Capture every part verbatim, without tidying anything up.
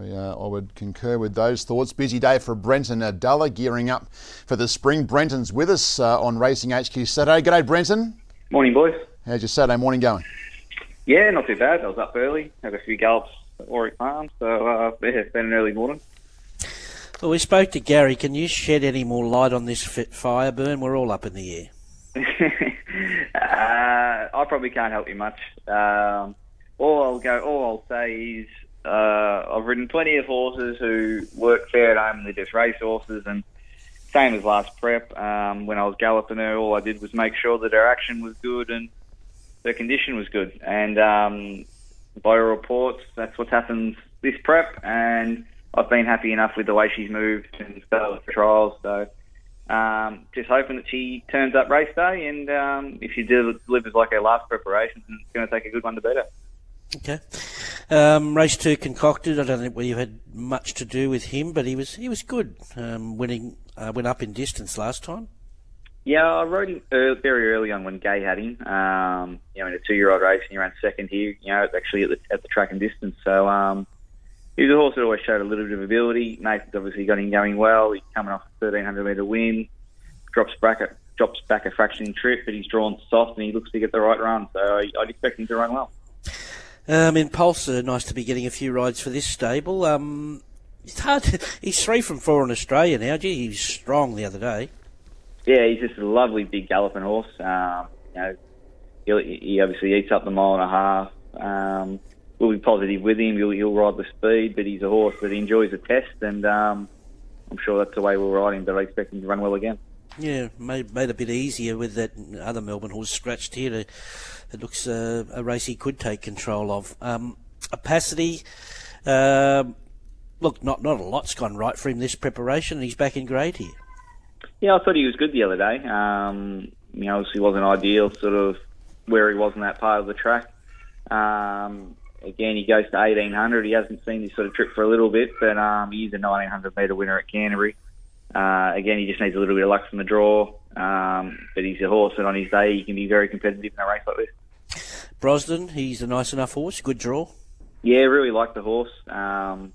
I, uh, I would concur with those thoughts. Busy day for Brenton Adella, gearing up for the spring. Brenton's with us uh, on Racing H Q Saturday. G'day, Brenton. Morning, boys. How's your Saturday morning going? Yeah, not too bad. I was up early, had a few gallops at Ori Farm, so uh, yeah, it's been an early morning. Well, we spoke to Gary. Can you shed any more light on this fire burn? We're all up in the air. uh, I probably can't help you much. Um, all I'll go, all I'll say is uh, I've ridden plenty of horses who work fair at home and they're just race horses. And same as last prep, um, when I was galloping her, all I did was make sure that her action was good and her condition was good. And um, by her reports, that's what's happened this prep. And I've been happy enough with the way she's moved and started the trials, so um, just hoping that she turns up race day, and um, if she delivers like her last preparation, it's going to take a good one to beat her. Okay. Um, race two concocted. I don't think we had much to do with him, but he was he was good. Um, winning uh, went up in distance last time. Yeah, I rode him early, very early on when Gay had him. Um, you know, in a two-year-old race, and he ran second here. You know, actually at the, at the track and distance. So. Um, He was a horse that always showed a little bit of ability. Nathan's obviously got him going well. He's coming off a thirteen hundred metre win. Drops back, a, drops back a fractioning trip, but he's drawn soft and he looks to get the right run. So I'd expect him to run well. Um, Impulse, uh, nice to be getting a few rides for this stable. Um, it's hard to, he's three from four in Australia now. Gee, he was strong the other day. Yeah, he's just a lovely big galloping horse. Um, you know, he, he obviously eats up the mile and a half. Um, We'll be positive with him. He'll, he'll ride the speed, but he's a horse that enjoys a test, and um, I'm sure that's the way we'll ride him, but I expect him to run well again. Yeah, made, made a bit easier with that other Melbourne horse scratched here. To, it looks uh, a race he could take control of. Um, opacity, uh, look, not, not a lot's gone right for him this preparation, and he's back in grade here. Yeah, I thought he was good the other day. Um, you know, obviously wasn't ideal, sort of where he was in that part of the track. Um... Again, he goes to eighteen hundred. He hasn't seen this sort of trip for a little bit, but um, he is a nineteen hundred metre winner at Canterbury. Uh, again, he just needs a little bit of luck from the draw, um, but he's a horse, and on his day, he can be very competitive in a race like this. Brosden, he's a nice enough horse, good draw. Yeah, really like the horse. Um,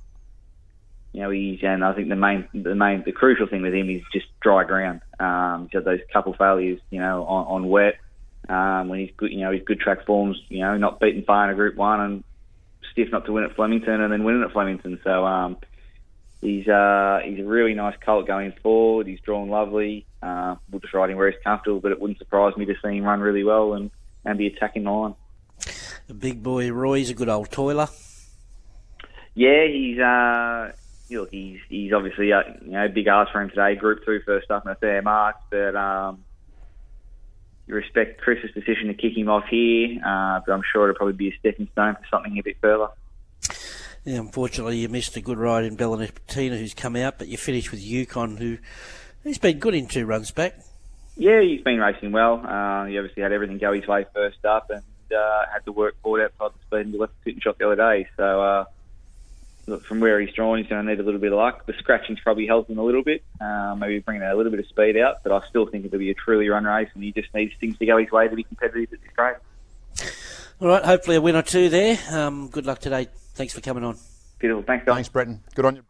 you know, he's, and I think the main, the main, the crucial thing with him is just dry ground. Um, he's had those couple failures, you know, on, on wet. Um, when he's good, you know, his good track form's, you know, not beaten far in a Group One and stiff not to win at Flemington and then winning at Flemington. So um, he's uh, he's a really nice colt going forward. He's drawn lovely. Uh, we'll just ride him where he's comfortable, but it wouldn't surprise me to see him run really well and, and be attacking the line. The big boy Roy's a good old toiler. Yeah, he's uh, you know, he's he's obviously uh, you know, big ask for him today. Group Two first up and a fair mark, but um, you respect Chris's decision to kick him off here, uh, but I'm sure it'll probably be a stepping stone for something a bit further. Yeah, unfortunately, you missed a good ride in Bellinitina, who's come out, but you finished with Yukon, who he's been good in two runs back. Yeah, he's been racing well. Uh, he obviously had everything go his way first up, and uh, had to work forward outside the speed and he left the sitting shot the other day. So, uh, look, from where he's drawn, he's going to need a little bit of luck. The scratching's probably helped him a little bit, uh, maybe bringing a little bit of speed out, but I still think it'll be a truly run race, and he just needs things to go his way to be competitive at this grade. All right, hopefully a win or two there. Um, good luck today. Thanks for coming on. Beautiful. Thanks, guys. Thanks, Brenton. Good on you.